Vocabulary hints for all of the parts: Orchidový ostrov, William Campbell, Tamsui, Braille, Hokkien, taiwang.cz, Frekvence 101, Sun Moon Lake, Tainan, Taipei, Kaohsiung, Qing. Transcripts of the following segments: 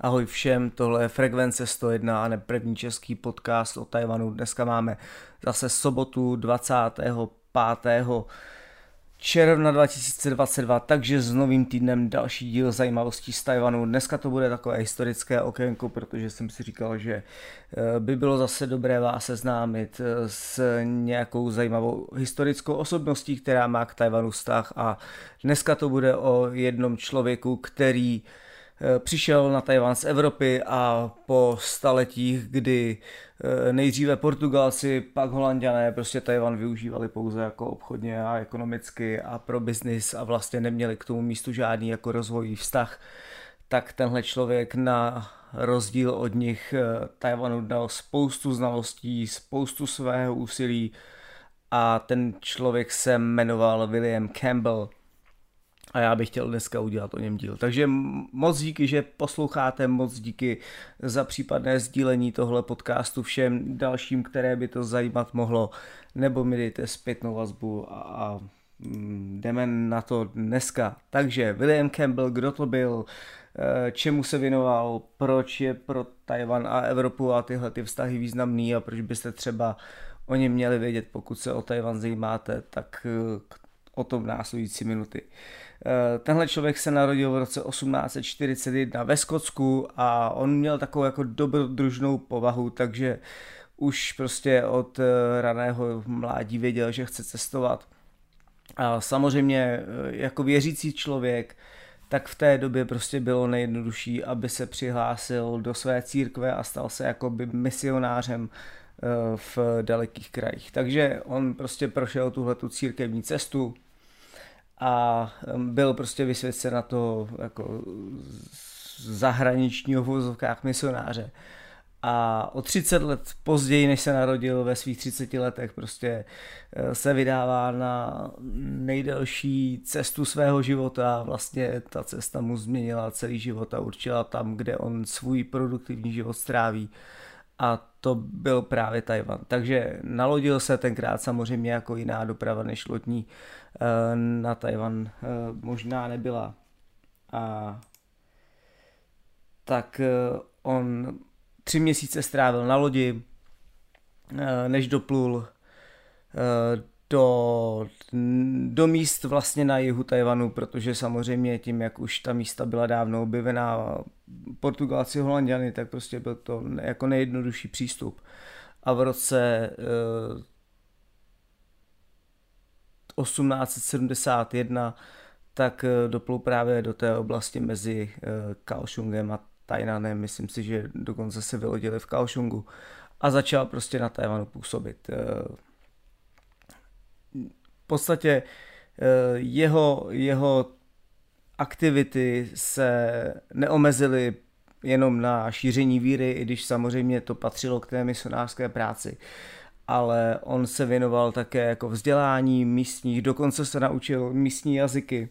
Ahoj všem, tohle je Frekvence 101 a ne první český podcast o Tajvanu. Dneska máme zase sobotu 25. června 2022, takže s novým týdnem další díl zajímavostí z Tajvanu. Dneska to bude takové historické okénko, protože jsem si říkal, že by bylo zase dobré vás seznámit s nějakou zajímavou historickou osobností, která má k Tajvanu vztah, a dneska to bude o jednom člověku, který přišel na Tajvan z Evropy a po staletích, kdy nejdříve Portugalci, pak Holanďané, prostě Tajvan využívali pouze jako obchodně a ekonomicky a pro biznis a vlastně neměli k tomu místu žádný jako rozvojový vztah, tak tenhle člověk na rozdíl od nich Tajvanu dal spoustu znalostí, spoustu svého úsilí, a ten člověk se jmenoval William Campbell. A já bych chtěl dneska udělat o něm díl. Takže moc díky, že posloucháte, moc díky za případné sdílení tohle podcastu všem dalším, které by to zajímat mohlo, nebo mi dejte zpětnou vazbu a jdeme na to dneska. Takže William Campbell, kdo to byl, čemu se věnoval, proč je pro Tajvan a Evropu a tyhle ty vztahy významný a proč byste třeba o něm měli vědět, pokud se o Tajvan zajímáte, tak o tom následující minuty. Tenhle člověk se narodil v roce 1841 ve Skotsku a on měl takovou jako dobrodružnou povahu, takže už prostě od raného mládí věděl, že chce cestovat. A samozřejmě jako věřící člověk, tak v té době prostě bylo nejjednodušší, aby se přihlásil do své církve a stal se jakoby misionářem v dalekých krajích. Takže on prostě prošel tuhletu církevní cestu a byl prostě vysvěcen na to jako zahraničního v uvozovkách misionáře. A o 30 let později, než se narodil, ve svých 30 letech prostě se vydává na nejdelší cestu svého života. Vlastně ta cesta mu změnila celý život a určila tam, kde on svůj produktivní život stráví. A to byl právě Tajvan. Takže nalodil se tenkrát samozřejmě jako jiná doprava než lodní na Tajvan možná nebyla. A tak on 3 měsíce strávil na lodi, než doplul do míst vlastně na jihu Tajvanu, protože samozřejmě tím, jak už ta místa byla dávno objevená Portugalci, Holanďany, tak prostě byl to jako nejjednodušší přístup. A v roce 1871 tak doplul právě do té oblasti mezi Kaohsiungem a Tainanem, myslím si, že dokonce se vylodili v Kaohsiungu, a začal prostě na Tajvanu působit. V podstatě jeho aktivity se neomezily jenom na šíření víry, i když samozřejmě to patřilo k té misionářské práci, ale on se věnoval také jako vzdělání místních, dokonce se naučil místní jazyky,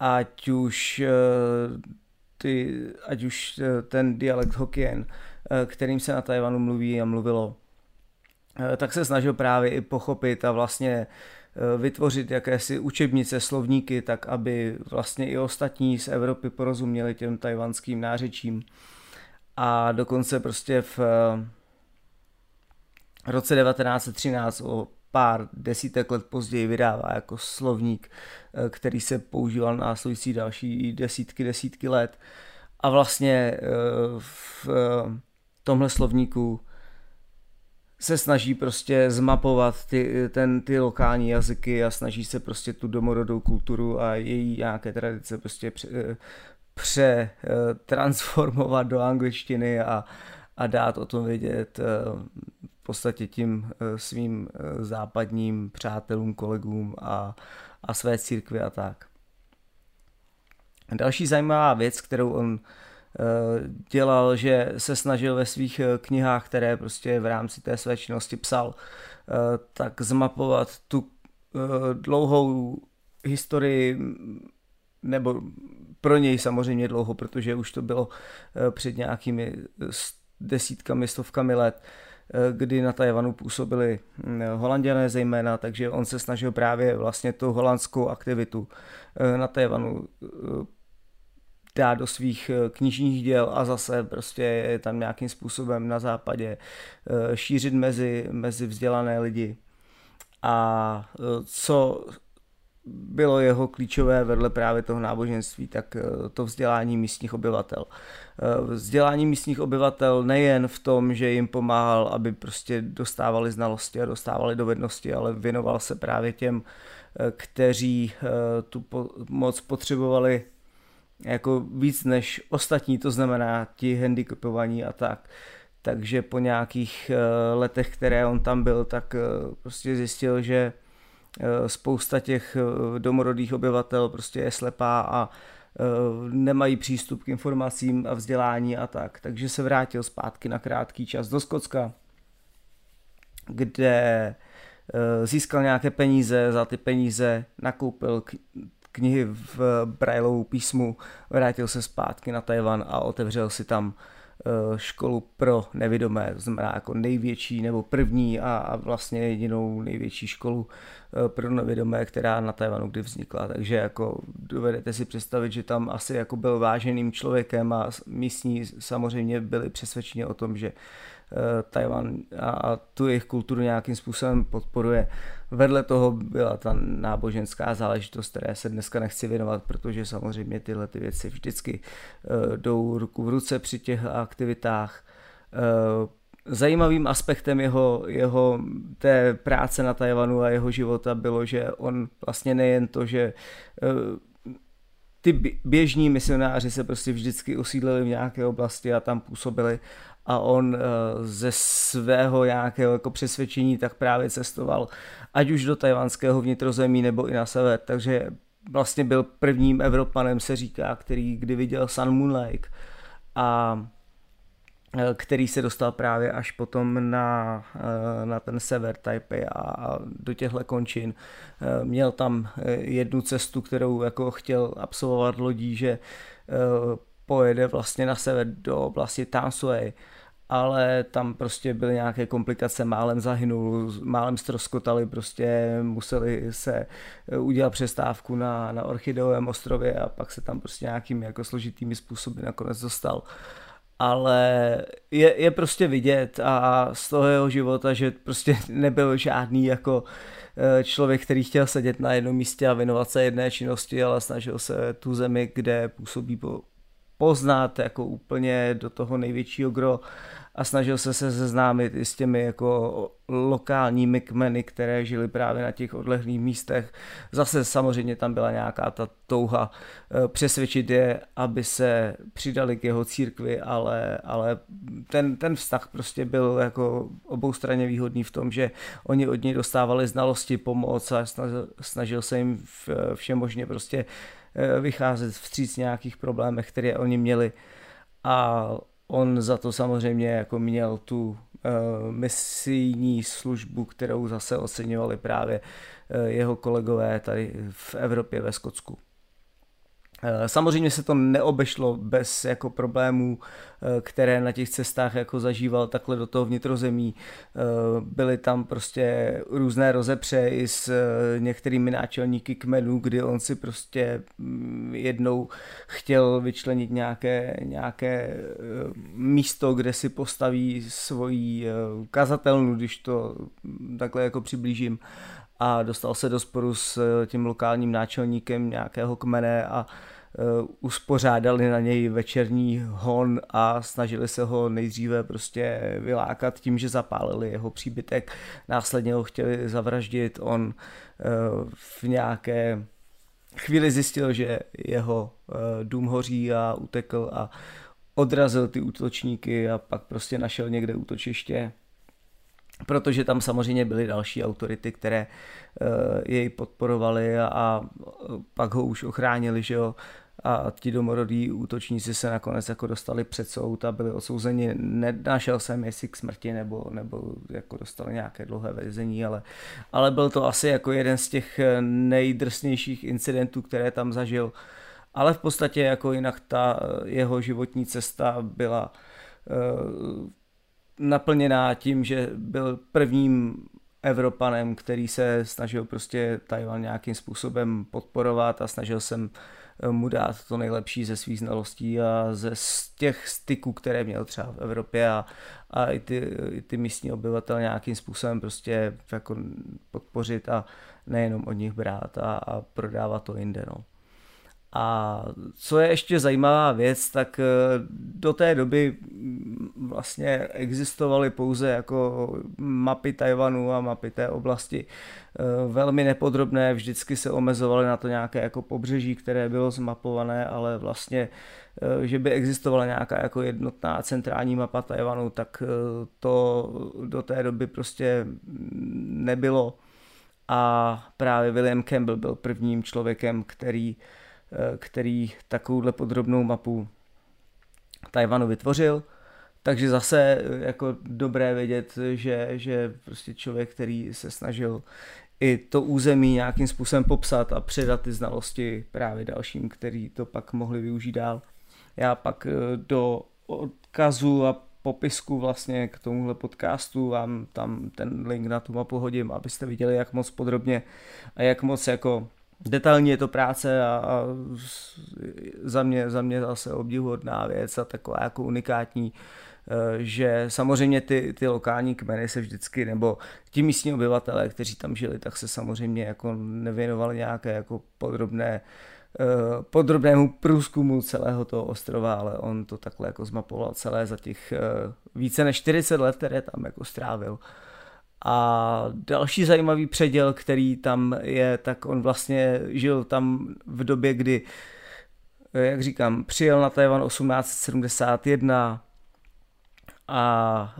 ať už ten dialekt Hokkien, kterým se na Tajvanu mluví a mluvilo, tak se snažil právě i pochopit a vlastně vytvořit jakési učebnice, slovníky, tak aby vlastně i ostatní z Evropy porozuměli těm tajvanským nářečím. A dokonce prostě v roce 1913, o pár desítek let později, vydává jako slovník, který se používal následující další desítky let. A vlastně v tomhle slovníku se snaží prostě zmapovat ty lokální jazyky a snaží se prostě tu domorodou kulturu a její nějaké tradice prostě přetransformovat do angličtiny a dát o tom vědět v podstatě tím svým západním přátelům, kolegům a své církvi a tak. Další zajímavá věc, kterou on dělal, že se snažil ve svých knihách, které prostě v rámci té své činnosti psal, tak zmapovat tu dlouhou historii, nebo pro něj samozřejmě dlouho, protože už to bylo před nějakými desítkami, stovkami let, kdy na Tajvanu působili Holanďané zejména, takže on se snažil právě vlastně tu holandskou aktivitu na Tajvanu dát do svých knižních děl a zase prostě je tam nějakým způsobem na západě šířit mezi vzdělané lidi. A co bylo jeho klíčové vedle právě toho náboženství, tak to vzdělání místních obyvatel. Vzdělání místních obyvatel nejen v tom, že jim pomáhal, aby prostě dostávali znalosti a dostávali dovednosti, ale věnoval se právě těm, kteří tu pomoc potřebovali jako víc než ostatní, to znamená ti handicapovaní a tak. Takže po nějakých letech, které on tam byl, tak prostě zjistil, že spousta těch domorodých obyvatel prostě je slepá a nemají přístup k informacím a vzdělání a tak. Takže se vrátil zpátky na krátký čas do Skotska, kde získal nějaké peníze, za ty peníze nakoupil knihy v Braillovou písmu, vrátil se zpátky na Tajvan a otevřel si tam školu pro nevidomé, to znamená jako největší nebo první a vlastně jedinou největší školu pro nevidomé, která na Tajvanu kdy vznikla. Takže jako dovedete si představit, že tam asi jako byl váženým člověkem a místní samozřejmě byli přesvědčeni o tom, že Tajvan a tu jejich kulturu nějakým způsobem podporuje. Vedle toho byla ta náboženská záležitost, které se dneska nechci věnovat, protože samozřejmě tyhle ty věci vždycky jdou ruku v ruce při těch aktivitách. Zajímavým aspektem jeho té práce na Tajvanu a jeho života bylo, že on vlastně nejen to, že ty běžní misionáři se prostě vždycky osídlili v nějaké oblasti a tam působili, a on ze svého nějakého jako přesvědčení tak právě cestoval ať už do tajvanského vnitrozemí nebo i na sever, takže vlastně byl prvním Evropanem, se říká, který kdy viděl Sun Moon Lake a který se dostal právě až potom na ten sever Taipei a do těchto končin. Měl tam jednu cestu, kterou jako chtěl absolvovat lodí, že pojede vlastně na sever do oblasti Tamsui, ale tam prostě byly nějaké komplikace, málem zahynul, málem ztroskotali, prostě museli se udělat přestávku na Orchidovém ostrově a pak se tam prostě nějakými jako složitými způsoby nakonec dostal. Ale je prostě vidět a z toho jeho života, že prostě nebyl žádný jako člověk, který chtěl sedět na jednom místě a věnovat se jedné činnosti, ale snažil se tu zemi, kde působí, poznat jako úplně do toho největšího gro a snažil se seznámit i s těmi jako lokálními kmeny, které žili právě na těch odlehlých místech. Zase samozřejmě tam byla nějaká ta touha přesvědčit je, aby se přidali k jeho církvi, ale ten vztah prostě byl jako oboustranně výhodný v tom, že oni od něj dostávali znalosti, pomoc a snažil se jim všemožně prostě vycházet vstříc nějakých problémech, které oni měli, a on za to samozřejmě jako měl tu misijní službu, kterou zase oceňovali právě jeho kolegové tady v Evropě, ve Skotsku. Samozřejmě se to neobešlo bez jako problémů, které na těch cestách jako zažíval takhle do toho vnitrozemí. Byly tam prostě různé rozepře i s některými náčelníky kmenů, kdy on si prostě jednou chtěl vyčlenit nějaké místo, kde si postaví svoji kazatelnu, když to takhle jako přiblížím. A dostal se do sporu s tím lokálním náčelníkem nějakého kmene a uspořádali na něj večerní hon a snažili se ho nejdříve prostě vylákat tím, že zapálili jeho příbytek. Následně ho chtěli zavraždit. On v nějaké chvíli zjistil, že jeho dům hoří a utekl a odrazil ty útočníky a pak prostě našel někde útočiště. Protože tam samozřejmě byly další autority, které jej podporovaly a pak ho už ochránili, že jo, a ti domorodí útočníci se nakonec jako dostali před soud a byli odsouzeni. Nenašel jsem, jestli k smrti nebo jako dostali nějaké dlouhé vězení, ale byl to asi jako jeden z těch nejdrsnějších incidentů, které tam zažil. Ale v podstatě jako jinak ta jeho životní cesta byla naplněná tím, že byl prvním Evropanem, který se snažil prostě Taiwan nějakým způsobem podporovat a snažil jsem mu dát to nejlepší ze svých znalostí a ze těch styků, které měl třeba v Evropě a i ty místní obyvatel nějakým způsobem prostě jako podpořit a nejenom od nich brát a prodávat to jinde. No. A co je ještě zajímavá věc, tak do té doby vlastně existovaly pouze jako mapy Tajvanu a mapy té oblasti velmi nepodrobné, vždycky se omezovaly na to nějaké jako pobřeží, které bylo zmapované, ale vlastně, že by existovala nějaká jako jednotná centrální mapa Tajvanu, tak to do té doby prostě nebylo a právě William Campbell byl prvním člověkem, který takovouhle podrobnou mapu Tajvanu vytvořil. Takže zase jako dobré vědět, že prostě člověk, který se snažil i to území nějakým způsobem popsat a předat ty znalosti právě dalším, který to pak mohli využít dál. Já pak do odkazu a popisku vlastně k tomuhle podcastu vám tam ten link na tu mapu hodím, abyste viděli, jak moc podrobně a jak moc jako detailní je to práce a za mě zase obdivuhodná věc a taková jako unikátní, že samozřejmě ty lokální kmeny se vždycky, nebo ti místní obyvatelé, kteří tam žili, tak se samozřejmě jako nevěnovali nějaké jako podrobnému průzkumu celého toho ostrova, ale on to takhle jako zmapoval celé za těch více než 40 let, které tam jako strávil. A další zajímavý předěl, který tam je, tak on vlastně žil tam v době, kdy, jak říkám, přijel na Taiwan 1871 a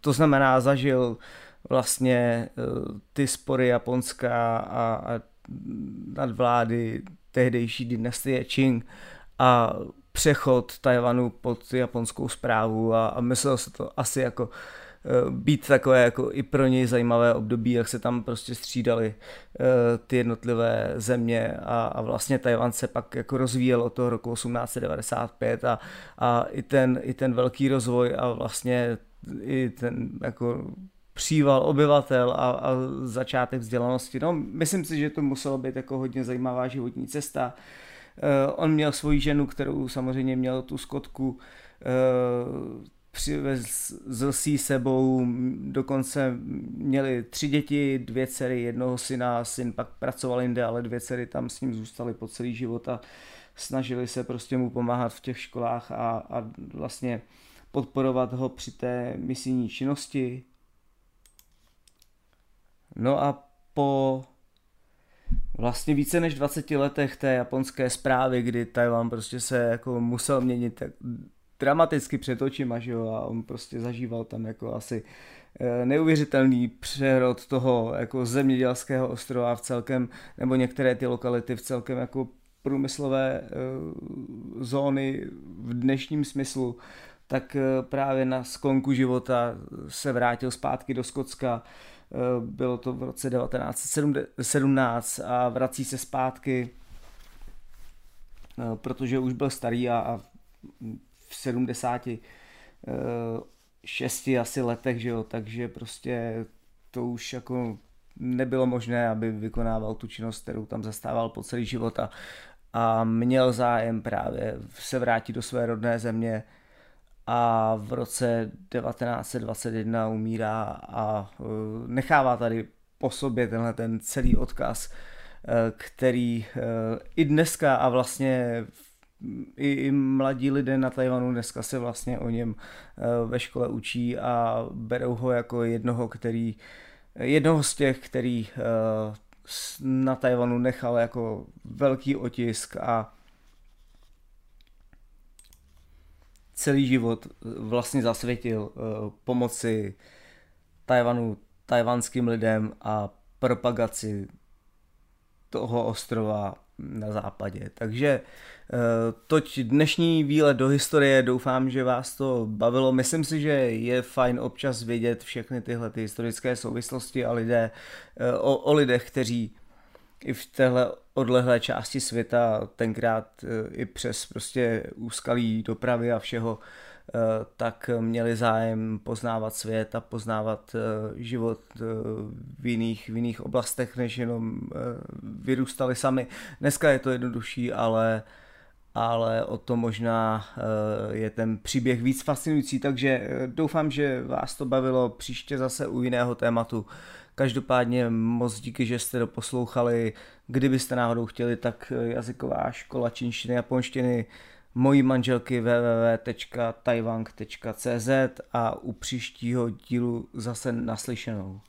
to znamená zažil vlastně ty spory Japonska a nadvlády tehdejší dynastie Qing a přechod Taiwanu pod japonskou správu a myslel se to asi jako být takové jako i pro něj zajímavé období, jak se tam prostě střídaly ty jednotlivé země a vlastně Tajvan se pak jako rozvíjel od toho roku 1895 a i ten velký rozvoj a vlastně i ten jako příval obyvatel a začátek vzdělanosti. No, myslím si, že to muselo být jako hodně zajímavá životní cesta. On měl svoji ženu, kterou samozřejmě měl tu Skotku, přivezl si sebou, dokonce měli 3 děti, 2 dcery, jednoho syna, syn pak pracoval jinde, ale 2 dcery tam s ním zůstaly po celý život a snažili se prostě mu pomáhat v těch školách a vlastně podporovat ho při té misijní činnosti. No a po vlastně více než 20 letech té japonské správy, kdy Taiwan prostě se jako musel měnit, tak dramaticky před očima, že jo, a on prostě zažíval tam jako asi neuvěřitelný přerod toho jako zemědělského ostrova v celkem, nebo některé ty lokality v celkem jako průmyslové zóny v dnešním smyslu, tak právě na sklonku života se vrátil zpátky do Skotska, bylo to v roce 1917 a vrací se zpátky, protože už byl starý a v 76 asi letech, že jo, takže prostě to už jako nebylo možné, aby vykonával tu činnost, kterou tam zastával po celý život a měl zájem právě se vrátit do své rodné země a v roce 1921 umírá a nechává tady po sobě tenhle ten celý odkaz, který i dneska a vlastně i mladí lidé na Tajvanu dneska se vlastně o něm ve škole učí a berou ho jako jednoho z těch, který na Tajvanu nechal jako velký otisk a celý život vlastně zasvětil pomoci Tajvanu, tajvanským lidem a propagaci toho ostrova na západě. Takže toť dnešní výlet do historie, doufám, že vás to bavilo. Myslím si, že je fajn občas vědět všechny tyhle ty historické souvislosti a o lidech, kteří i v téhle odlehlé části světa, tenkrát i přes prostě úskalí dopravy a všeho, tak měli zájem poznávat svět a poznávat život v jiných oblastech, než jenom vyrůstali sami. Dneska je to jednodušší, ale o to možná je ten příběh víc fascinující, takže doufám, že vás to bavilo, příště zase u jiného tématu. Každopádně moc díky, že jste doposlouchali. Kdybyste náhodou chtěli, tak jazyková škola čínštiny a japonštiny mojí manželky www.taiwang.cz a u příštího dílu zase naslyšenou.